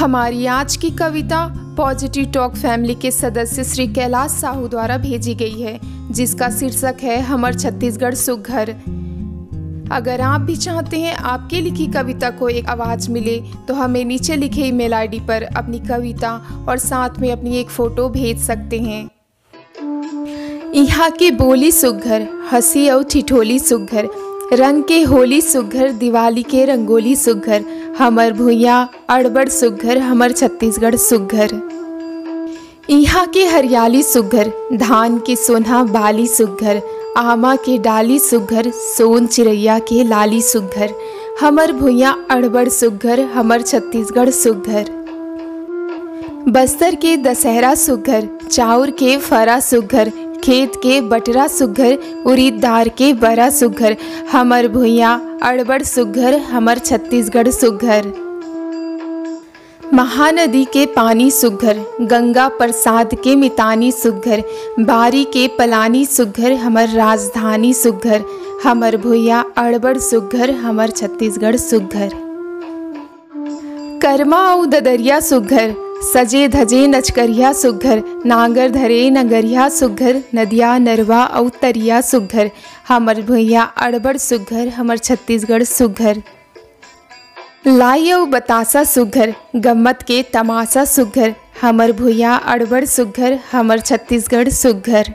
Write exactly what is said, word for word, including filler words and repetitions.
हमारी आज की कविता पॉजिटिव टॉक फैमिली के सदस्य श्री कैलाश साहू द्वारा भेजी गई है, जिसका शीर्षक है हमर छत्तीसगढ़ सुघर। अगर आप भी चाहते हैं आपके लिखी कविता को एक आवाज़ मिले तो हमें नीचे लिखे ईमेल आईडी पर अपनी कविता और साथ में अपनी एक फ़ोटो भेज सकते हैं। यहाँ के बोली सुघर, हंसी और ठिठोली सुघर, रंग के होली सुघर, दिवाली के रंगोली सुघर, हमर भूया अड़बड़ सुघर, हमर छत्तीसगढ़ सुघर। यहाँ के हरियाली सुघर, धान के सोना बाली सुघर, आमा के डाली सुघर, सोन चिड़ैया के लाली सुघर, हमर भूया अड़बड़ सुघर, हमर छत्तीसगढ़ सुघर। बस्तर के दशहरा सुघर, चाउर के फरा सुघर, खेत के बटरा सुघर, उरीद दार के बरा सुघर, हमर भूया अड़बड़ सुघर, हमर छत्तीसगढ़ सुघर। महानदी के पानी सुघर, गंगा प्रसाद के मितानी सुघर, बारी के पलानी सुघर, हमर राजधानी सुघर, हमर भूया अड़बड़ सुघर, हमर छत्तीसगढ़ सुघर। कर्मा और ददरिया सुघर, सजे धजे नचकरिया सुघर, नांगर धरे नगरिया सुघर, नदिया नरवा और तरिया सुघर, हमर भूया अड़बड़ सुघर, हमर छत्तीसगढ़ सुघर। लाई और बतासा सुघर, गम्मत के तमाशा सुघर, हमर भूया अड़बड़ सुघर, हमर छत्तीसगढ़ सुघर।